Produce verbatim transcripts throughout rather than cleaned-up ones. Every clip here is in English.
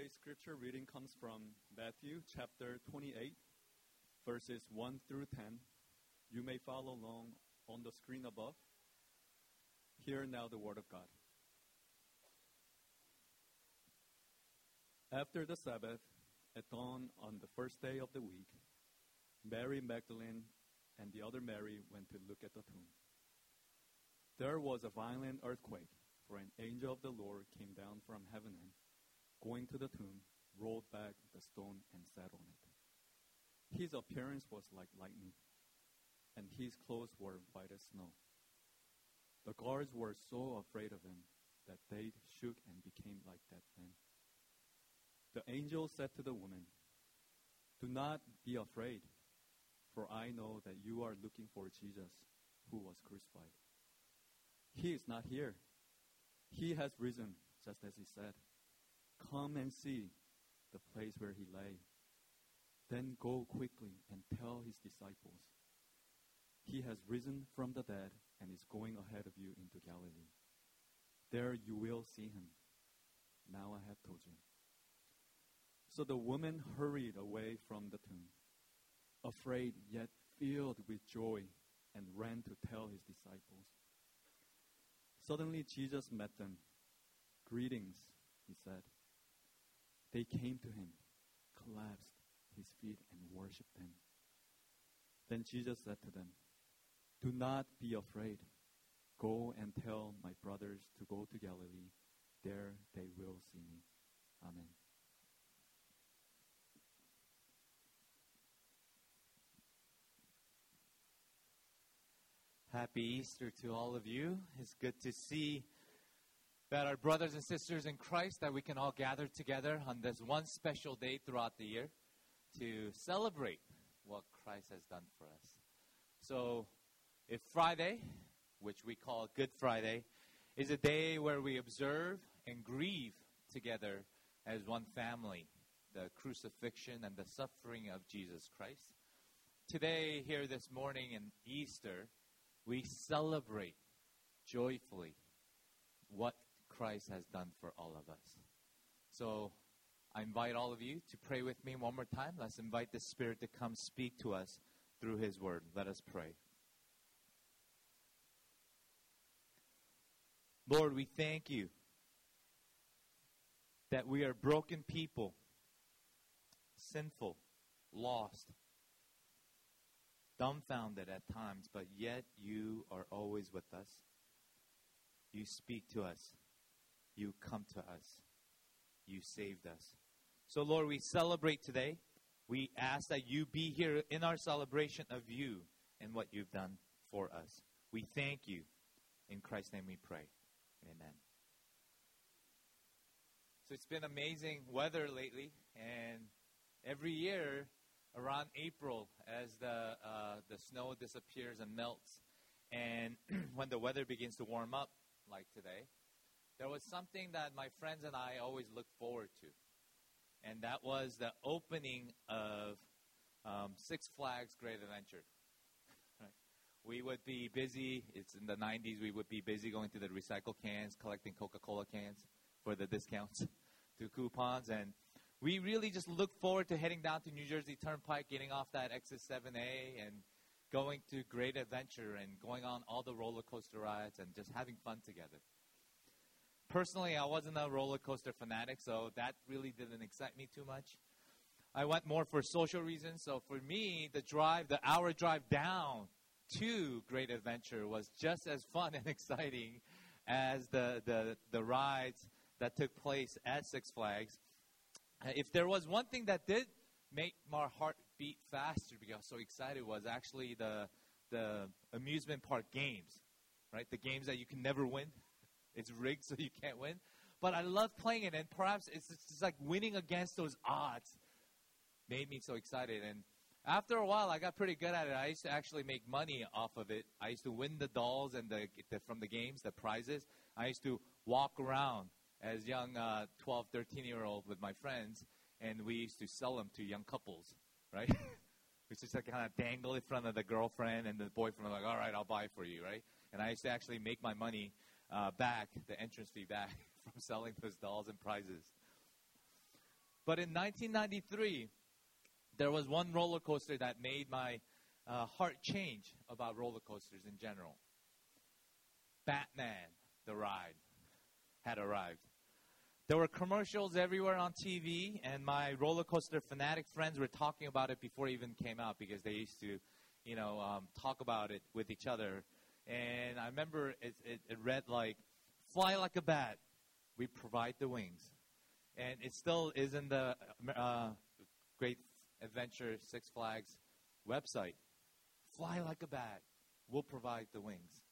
Today's scripture reading comes from Matthew chapter twenty-eight, verses one through ten. You may follow along on the screen above. Hear now the word of God. After the Sabbath, at dawn on the first day of the week, Mary Magdalene and the other Mary went to look at the tomb. There was a violent earthquake, for an angel of the Lord came down from heaven and, going to the tomb, rolled back the stone and sat on it. His appearance was like lightning, and his clothes were white as snow. The guards were so afraid of him that they shook and became like dead men. The angel said to the woman, "Do not be afraid, for I know that you are looking for Jesus, who was crucified. He is not here. He has risen, just as he said. Come and see the place where he lay. Then go quickly and tell his disciples, he has risen from the dead and is going ahead of you into Galilee. There you will see him. Now I have told you." So the woman hurried away from the tomb, afraid yet filled with joy, and ran to tell his disciples. Suddenly Jesus met them. "Greetings," he said. They came to him, collapsed at his feet, and worshipped him. Then Jesus said to them, "Do not be afraid. Go and tell my brothers to go to Galilee. There they will see me." Amen. Happy Easter to all of you. It's good to see that our brothers and sisters in Christ, that we can all gather together on this one special day throughout the year to celebrate what Christ has done for us. So if Friday, which we call Good Friday, is a day where we observe and grieve together as one family, the crucifixion and the suffering of Jesus Christ, today, here this morning in Easter, we celebrate joyfully what Christ has done for all of us. So I invite all of you to pray with me one more time. Let's invite the Spirit to come speak to us through his word. Let us pray. Lord, we thank you that we are broken people, sinful, lost, dumbfounded at times, but yet you are always with us. You speak to us. You come to us. You saved us. So, Lord, we celebrate today. We ask that you be here in our celebration of you and what you've done for us. We thank you. In Christ's name we pray. Amen. So it's been amazing weather lately, and every year around April, as the uh, the snow disappears and melts, and when the weather begins to warm up, like today, there was something that my friends and I always looked forward to, and that was the opening of um, Six Flags Great Adventure. Right? We would be busy. It's in the nineties. We would be busy going to the recycle cans, collecting Coca-Cola cans for the discounts, to coupons, and we really just looked forward to heading down to New Jersey Turnpike, getting off that exit seven A, and going to Great Adventure and going on all the roller coaster rides and just having fun together. Personally, I wasn't a roller coaster fanatic, so that really didn't excite me too much. I went more for social reasons. So for me, the drive, the hour drive down to Great Adventure was just as fun and exciting as the, the, the rides that took place at Six Flags. If there was one thing that did make my heart beat faster because I was so excited was actually the the amusement park games, right? The games that you can never win. It's rigged, so you can't win. But I love playing it, and perhaps it's just like winning against those odds made me so excited. And after a while, I got pretty good at it. I used to actually make money off of it. I used to win the dolls and the, the from the games, the prizes. I used to walk around as young uh, twelve, thirteen-year-old with my friends, and we used to sell them to young couples, right? We used to like kind of dangle in front of the girlfriend and the boyfriend, like, "All right, I'll buy it for you," right? And I used to actually make my money uh, back, the entrance fee back, from selling those dolls and prizes. But in nineteen ninety-three, there was one roller coaster that made my uh, heart change about roller coasters in general. Batman, the ride, had arrived. There were commercials everywhere on T V, and my roller coaster fanatic friends were talking about it before it even came out because they used to, you know, um, talk about it with each other. And I remember it, it, it read like, "Fly like a bat, we provide the wings." And it still is in the uh, Great Adventure Six Flags website. Fly like a bat, we'll provide the wings.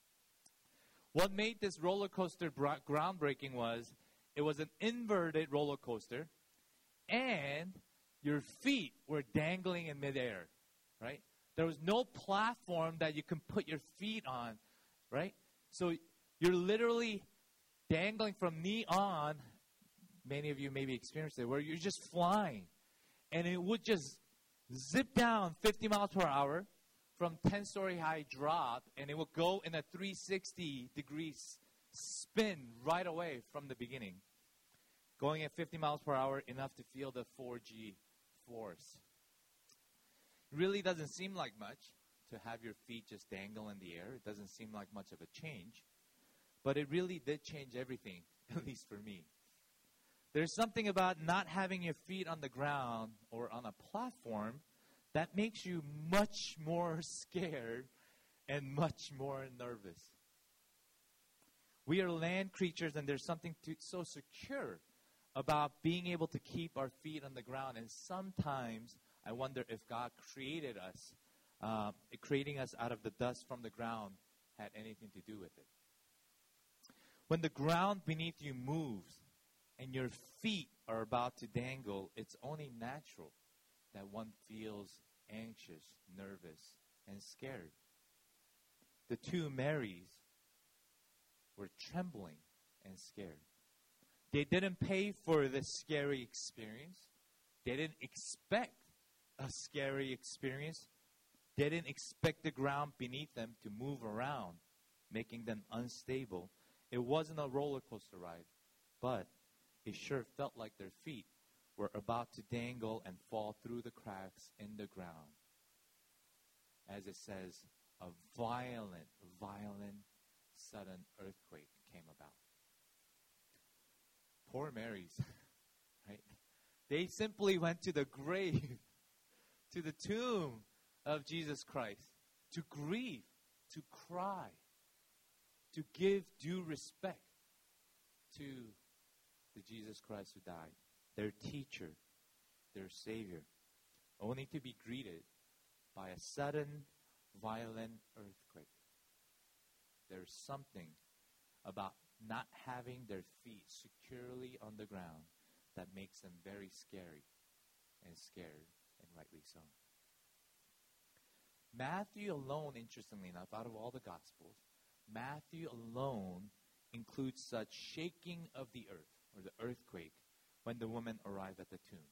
What made this roller coaster bro- groundbreaking was it was an inverted roller coaster, and your feet were dangling in midair, right? There was no platform that you can put your feet on, right? So you're literally dangling from knee on. Many of you maybe experienced it, where you're just flying, and it would just zip down fifty miles per hour from ten-story high drop, and it would go in a three hundred sixty degree spin right away from the beginning, going at fifty miles per hour, enough to feel the four G force. It really doesn't seem like much to have your feet just dangle in the air. It doesn't seem like much of a change, but it really did change everything, at least for me. There's something about not having your feet on the ground or on a platform that makes you much more scared and much more nervous. We are land creatures, and there's something to, so secure about being able to keep our feet on the ground. And sometimes I wonder if God created us, uh, creating us out of the dust from the ground had anything to do with it. When the ground beneath you moves and your feet are about to dangle, it's only natural that one feels anxious, nervous, and scared. The two Marys were trembling and scared. They didn't pay for this scary experience. They didn't expect a scary experience. They didn't expect the ground beneath them to move around, making them unstable. It wasn't a roller coaster ride, but it sure felt like their feet were about to dangle and fall through the cracks in the ground. As it says, a violent, violent sudden earthquake came about. Poor Marys, right? They simply went to the grave, to the tomb of Jesus Christ, to grieve, to cry, to give due respect to the Jesus Christ who died, their teacher, their Savior, only to be greeted by a sudden, violent earthquake. There's something about not having their feet securely on the ground that makes them very scary and scared, and rightly so. Matthew alone, interestingly enough, out of all the Gospels, Matthew alone includes such shaking of the earth, or the earthquake, when the woman arrived at the tomb.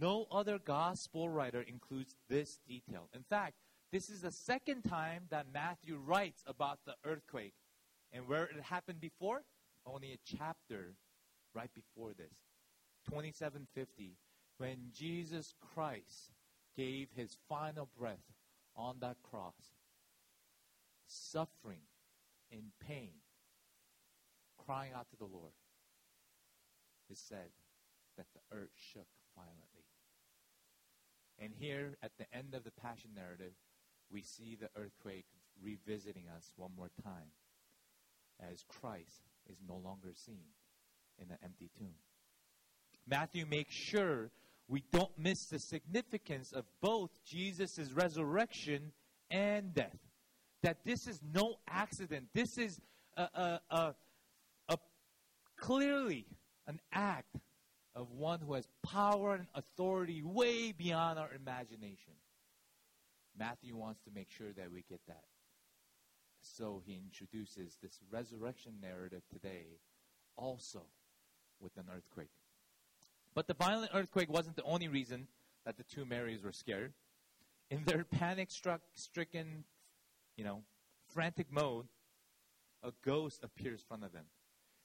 No other Gospel writer includes this detail. In fact, this is the second time that Matthew writes about the earthquake. And where it happened before? Only a chapter right before this. twenty-seven fifty, when Jesus Christ gave his final breath on that cross, suffering in pain, crying out to the Lord, it said that the earth shook violently. And here at the end of the Passion narrative, we see the earthquake revisiting us one more time as Christ is no longer seen in the empty tomb. Matthew makes sure we don't miss the significance of both Jesus' resurrection and death. That this is no accident. This is a, a, a, a clearly an act of one who has power and authority way beyond our imagination. Matthew wants to make sure that we get that. So he introduces this resurrection narrative today also with an earthquake. But the violent earthquake wasn't the only reason that the two Marys were scared. In their panic-stricken, you know, frantic mode, a ghost appears in front of them.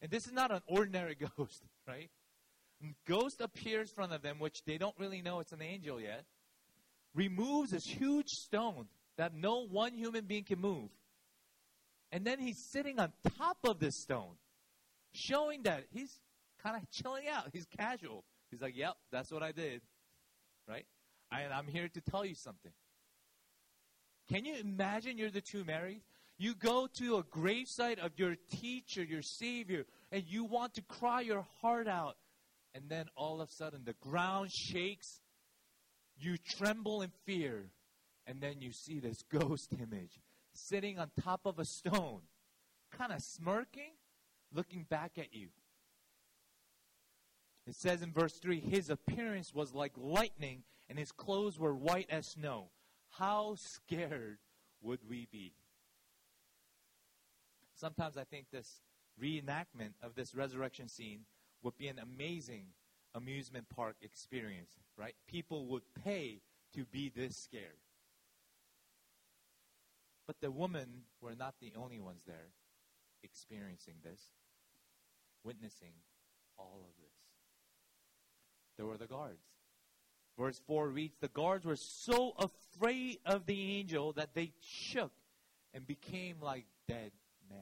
And this is not an ordinary ghost, right? Ghost appears in front of them, which they don't really know it's an angel yet, removes this huge stone that no one human being can move. And then he's sitting on top of this stone, showing that he's kind of chilling out. He's casual. He's like, yep, that's what I did, right? And I'm here to tell you something. Can you imagine you're the two Marys? You go to a gravesite of your teacher, your Savior, and you want to cry your heart out. And then all of a sudden, the ground shakes. You tremble in fear. And then you see this ghost image sitting on top of a stone, kind of smirking, looking back at you. It says in verse three, his appearance was like lightning, and his clothes were white as snow. How scared would we be? Sometimes I think this reenactment of this resurrection scene would be an amazing amusement park experience, right? People would pay to be this scared. But the women were not the only ones there experiencing this, witnessing all of this. There were the guards. Verse four reads, the guards were so afraid of the angel that they shook and became like dead men.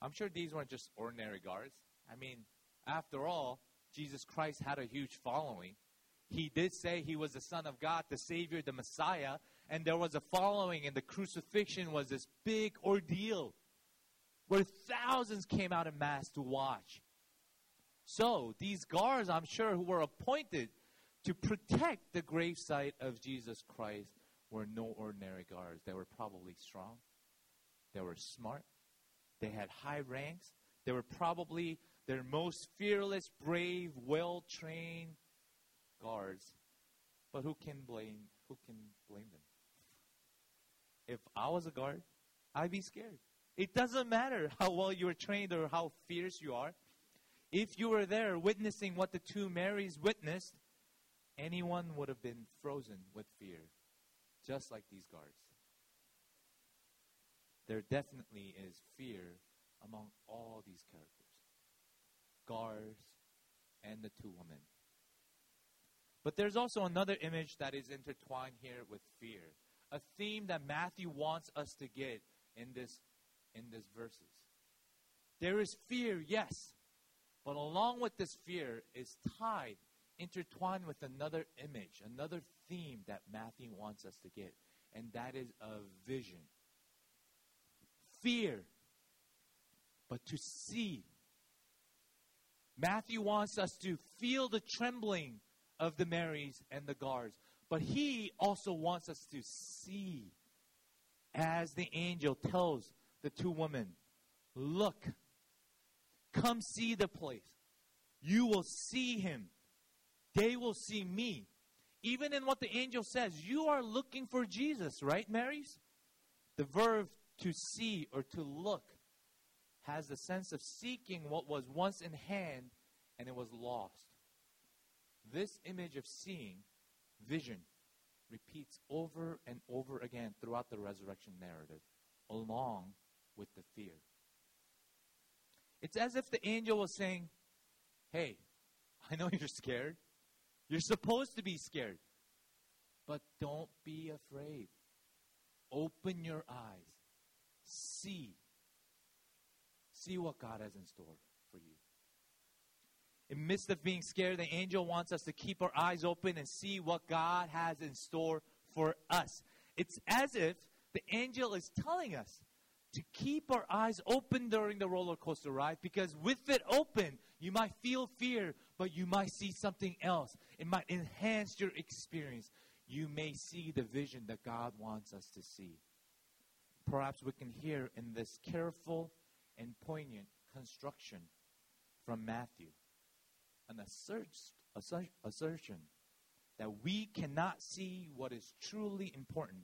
I'm sure these weren't just ordinary guards. I mean, after all, Jesus Christ had a huge following. He did say he was the Son of God, the Savior, the Messiah, and there was a following, and the crucifixion was this big ordeal where thousands came out in mass to watch. So these guards, I'm sure, who were appointed to protect the gravesite of Jesus Christ were no ordinary guards. They were probably strong. They were smart. They had high ranks. They were probably their most fearless, brave, well-trained guards. But who can blame who can blame them? If I was a guard, I'd be scared. It doesn't matter how well you are trained or how fierce you are. If you were there witnessing what the two Marys witnessed, anyone would have been frozen with fear, just like these guards. There definitely is fear among all these characters, guards and the two women. But there's also another image that is intertwined here with fear, a theme that Matthew wants us to get in this in these verses. There is fear, yes, but along with this fear is tied, intertwined with another image, another theme that Matthew wants us to get, and that is a vision. Fear, but to see. Matthew wants us to feel the trembling of the Marys and the guards, but he also wants us to see, as the angel tells the two women, look, come see the place. You will see him. They will see me. Even in what the angel says, you are looking for Jesus, right, Marys? The verb to see or to look has the sense of seeking what was once in hand and it was lost. This image of seeing, vision, repeats over and over again throughout the resurrection narrative, along with the fear. It's as if the angel was saying, hey, I know you're scared. You're supposed to be scared. But don't be afraid. Open your eyes. See. See what God has in store for you. In the midst of being scared, the angel wants us to keep our eyes open and see what God has in store for us. It's as if the angel is telling us to keep our eyes open during the roller coaster ride, because with it open, you might feel fear, but you might see something else. It might enhance your experience. You may see the vision that God wants us to see. Perhaps we can hear in this careful and poignant construction from Matthew an assertion that we cannot see what is truly important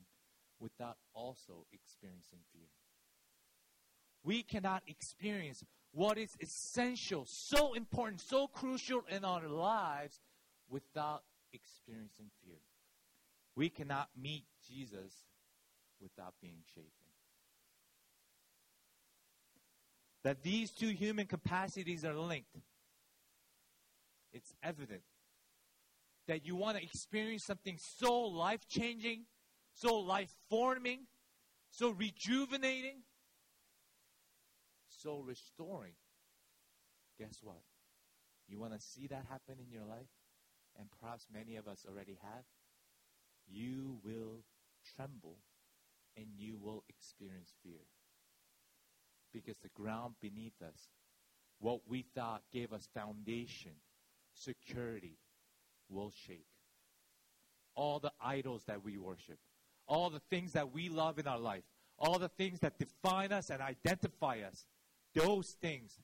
without also experiencing fear. We cannot experience what is essential, so important, so crucial in our lives without experiencing fear. We cannot meet Jesus without being shaken. That these two human capacities are linked It's evident that you want to experience something so life-changing, so life-forming, so rejuvenating, so restoring. Guess what? You want to see that happen in your life, and perhaps many of us already have. You will tremble and you will experience fear. Because the ground beneath us, what we thought gave us foundation, security, will shake. All the idols that we worship, all the things that we love in our life, all the things that define us and identify us, those things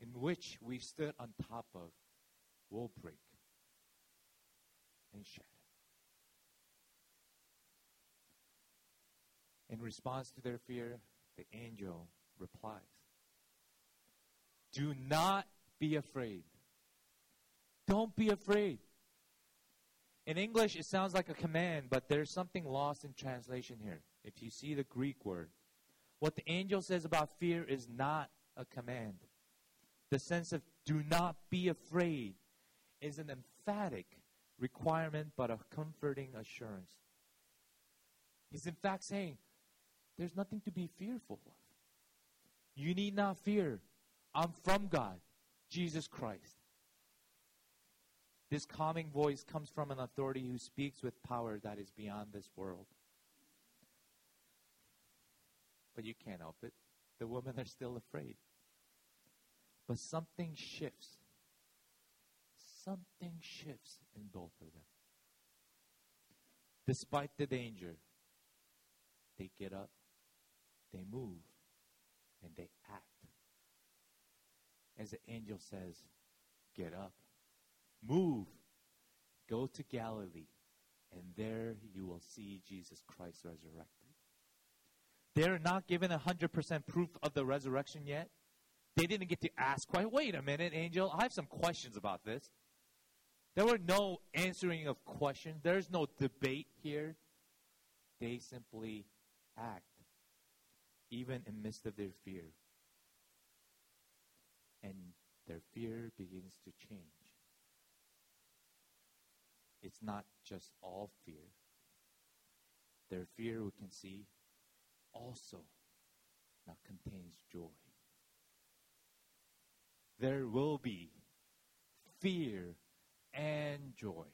in which we stood on top of will break and shatter. In response to their fear, the angel replies, "Do not be afraid. Don't be afraid." In English, it sounds like a command, but there's something lost in translation here. If you see the Greek word, what the angel says about fear is not a command. The sense of "do not be afraid" is an emphatic requirement, but a comforting assurance. He's in fact saying, there's nothing to be fearful of. You need not fear. I'm from God, Jesus Christ. This calming voice comes from an authority who speaks with power that is beyond this world. But you can't help it. The women are still afraid. But something shifts. Something shifts in both of them. Despite the danger, they get up, they move, and they act. As the angel says, "Get up, move, go to Galilee, and there you will see Jesus Christ resurrected." They're not given one hundred percent proof of the resurrection yet. They didn't get to ask quite, "Wait a minute, angel, I have some questions about this." There were no answering of questions. There's no debate here. They simply act, even in midst of their fear. And their fear begins to change. It's not just all fear. Their fear, we can see, also now contains joy. There will be fear and joy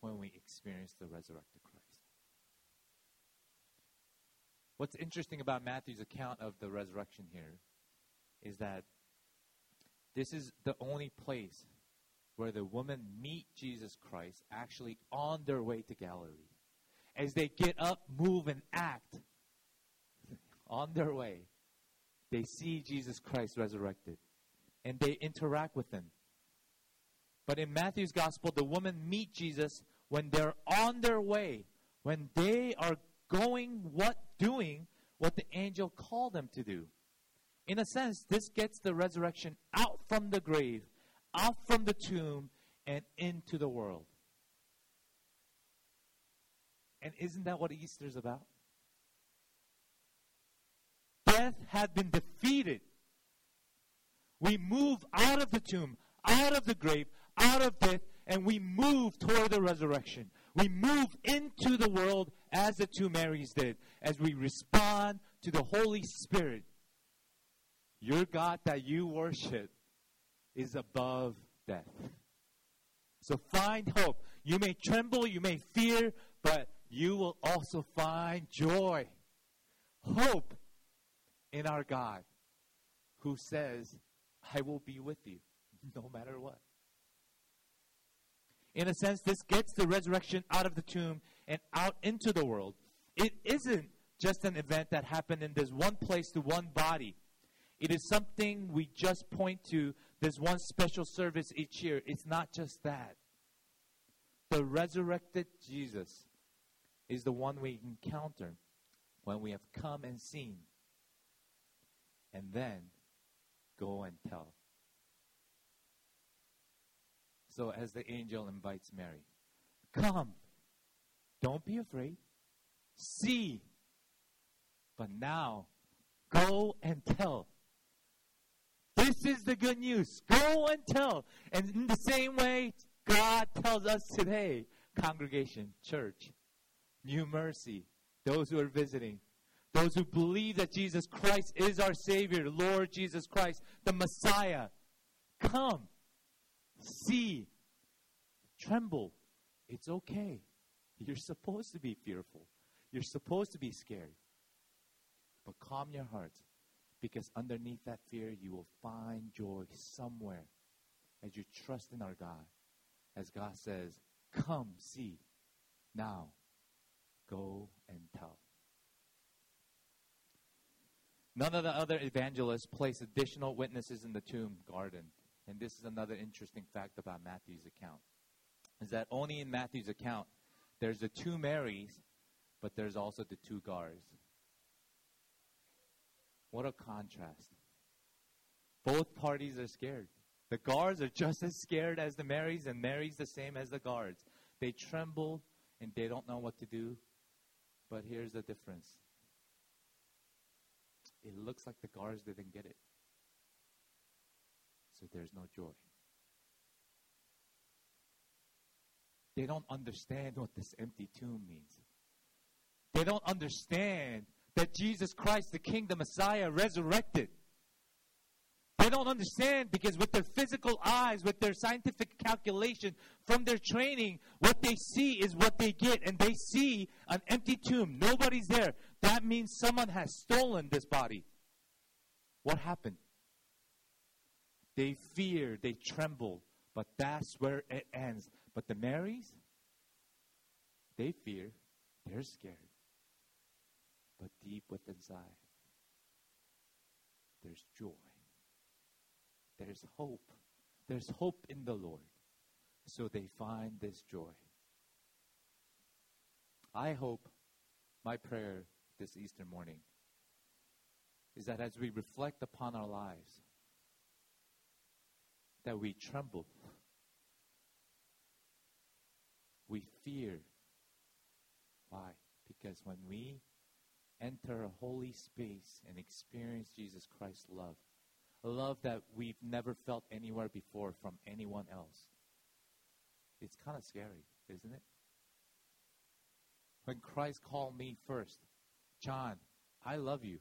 when we experience the resurrected Christ. What's interesting about Matthew's account of the resurrection here is that this is the only place where the women meet Jesus Christ actually on their way to Galilee. As they get up, move, and act on their way, they see Jesus Christ resurrected, and they interact with him. But in Matthew's gospel, the women meet Jesus when they're on their way, when they are going, what, doing what the angel called them to do. In a sense, this gets the resurrection out from the grave, out from the tomb, and into the world. And isn't that what Easter is about? Death had been defeated. We move out of the tomb, out of the grave, out of death, and we move toward the resurrection. We move into the world as the two Marys did, as we respond to the Holy Spirit. Your God that you worship is above death. So find hope. You may tremble, you may fear, but you will also find joy, hope in our God who says, "I will be with you no matter what." In a sense, this gets the resurrection out of the tomb and out into the world. It isn't just an event that happened in this one place to one body. It is something we just point to this one special service each year. It's not just that. The resurrected Jesus is the one we encounter when we have come and seen, and then go and tell. So as the angel invites Mary, "Come, don't be afraid, see, but now go and tell." This is the good news. Go and tell. And in the same way, God tells us today, congregation, church, New Mercy, those who are visiting, those who believe that Jesus Christ is our Savior, Lord Jesus Christ, the Messiah, come, see, tremble. It's okay. You're supposed to be fearful. You're supposed to be scared. But calm your heart, because underneath that fear, you will find joy somewhere as you trust in our God. As God says, come, see, now, go and tell. None of the other evangelists placed additional witnesses in the tomb garden. And this is another interesting fact about Matthew's account, is that only in Matthew's account, there's the two Marys, but there's also the two guards. What a contrast. Both parties are scared. The guards are just as scared as the Marys, and Mary's the same as the guards. They tremble, and they don't know what to do. But here's the difference. It looks like the guards didn't get it. So there's no joy. They don't understand what this empty tomb means. They don't understand that Jesus Christ, the King, the Messiah, resurrected. They don't understand because with their physical eyes, with their scientific calculation, from their training, what they see is what they get. And they see an empty tomb. Nobody's there. That means someone has stolen this body. What happened? They fear, they tremble, but that's where it ends. But the Marys, they fear, they're scared. But deep within inside, there's joy. There's hope. There's hope in the Lord. So they find this joy. I hope my prayer this Easter morning is that as we reflect upon our lives, that we tremble, we fear. Why? Because when we enter a holy space and experience Jesus Christ's love, a love that we've never felt anywhere before from anyone else. It's kind of scary, isn't it? When Christ called me first, John, I love you.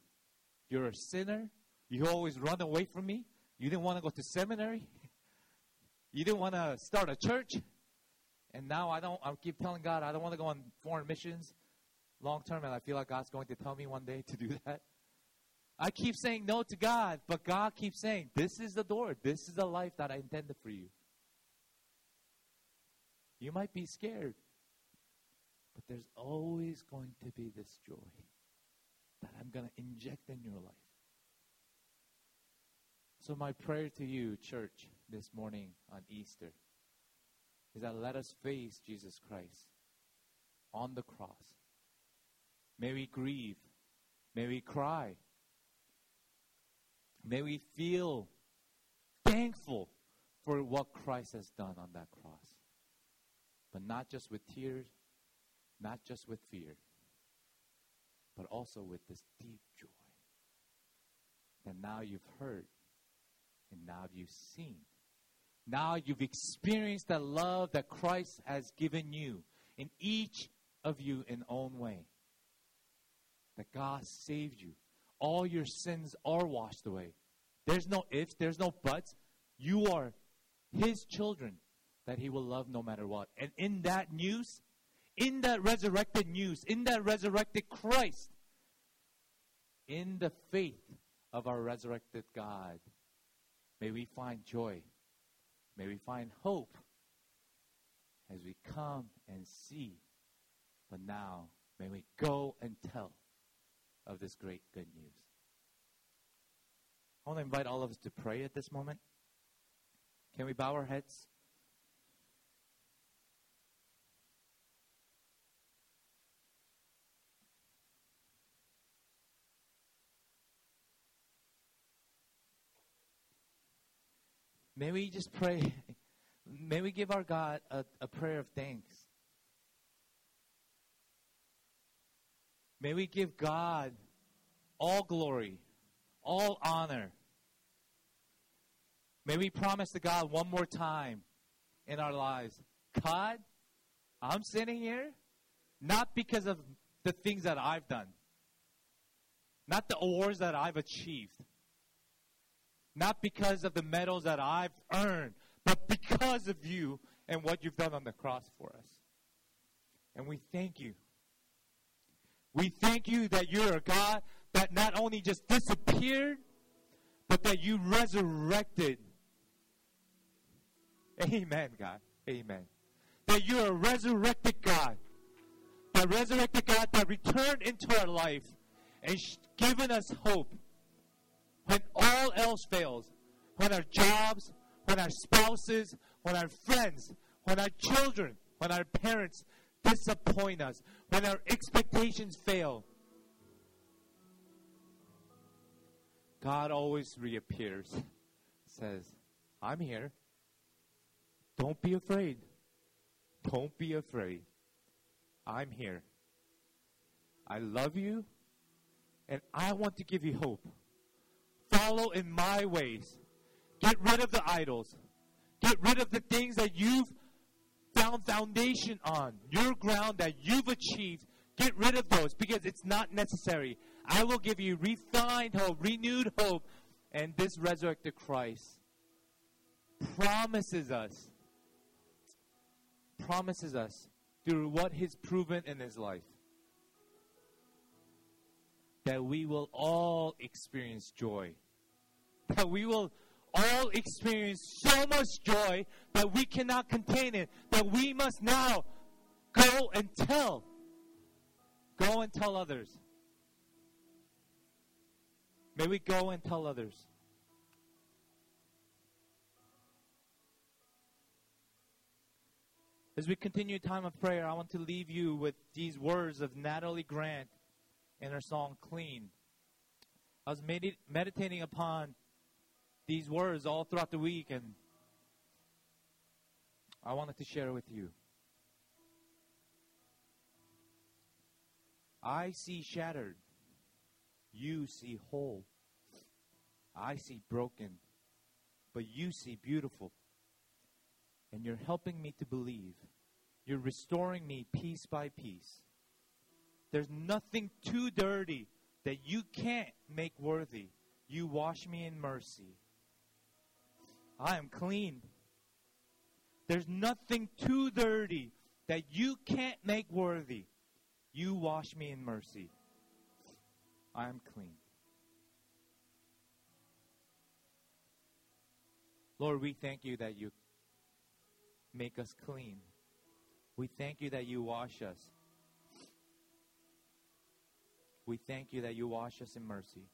You're a sinner. You always run away from me. You didn't want to go to seminary. You didn't want to start a church. And now I don't. I keep telling God, I don't want to go on foreign missions long term. And I feel like God's going to tell me one day to do that. I keep saying no to God, but God keeps saying, this is the door. This is the life that I intended for you. You might be scared, but there's always going to be this joy that I'm going to inject in your life. So my prayer to you, church, this morning on Easter is that let us face Jesus Christ on the cross. May we grieve. May we cry. May we feel thankful for what Christ has done on that cross. But not just with tears, not just with fear, but also with this deep joy. That now you've heard, and now you've seen. Now you've experienced the love that Christ has given you, in each of you in own way. That God saved you. All your sins are washed away. There's no ifs. There's no buts. You are His children that He will love no matter what. And in that news, in that resurrected news, in that resurrected Christ, in the faith of our resurrected God, may we find joy. May we find hope as we come and see. But now, may we go and tell of this great good news. I want to invite all of us to pray at this moment. Can we bow our heads? May we just pray. May we give our God a, a prayer of thanks. May we give God all glory, all honor, May we promise to God one more time in our lives, God, I'm sitting here not because of the things that I've done, not the awards that I've achieved, not because of the medals that I've earned, but because of you and what you've done on the cross for us. And we thank you. We thank you that you're a God that not only just disappeared, but that you resurrected. Amen, God. Amen. That you're a resurrected God. That resurrected God that returned into our life and given us hope when all else fails, when our jobs, when our spouses, when our friends, when our children, when our parents disappoint us, when our expectations fail. God always reappears, says, I'm here. Don't be afraid. Don't be afraid. I'm here. I love you, and I want to give you hope. Follow in my ways. Get rid of the idols. Get rid of the things that you've found foundation on, your ground that you've achieved. Get rid of those because it's not necessary. I will give you refined hope, renewed hope, and this resurrected Christ promises us, promises us through what he's proven in his life, that we will all experience joy, that we will all experience so much joy that we cannot contain it, that we must now go and tell, go and tell others. May we go and tell others. As we continue time of prayer, I want to leave you with these words of Natalie Grant in her song, Clean. I was med- meditating upon these words all throughout the week, and I wanted to share with you. I see shattered. You see whole. I see broken. But you see beautiful. And you're helping me to believe. You're restoring me piece by piece. There's nothing too dirty that you can't make worthy. You wash me in mercy. I am clean. There's nothing too dirty that you can't make worthy. You wash me in mercy. I am clean. Lord, we thank you that you make us clean. We thank you that you wash us. We thank you that you wash us in mercy.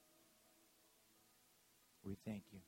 We thank you.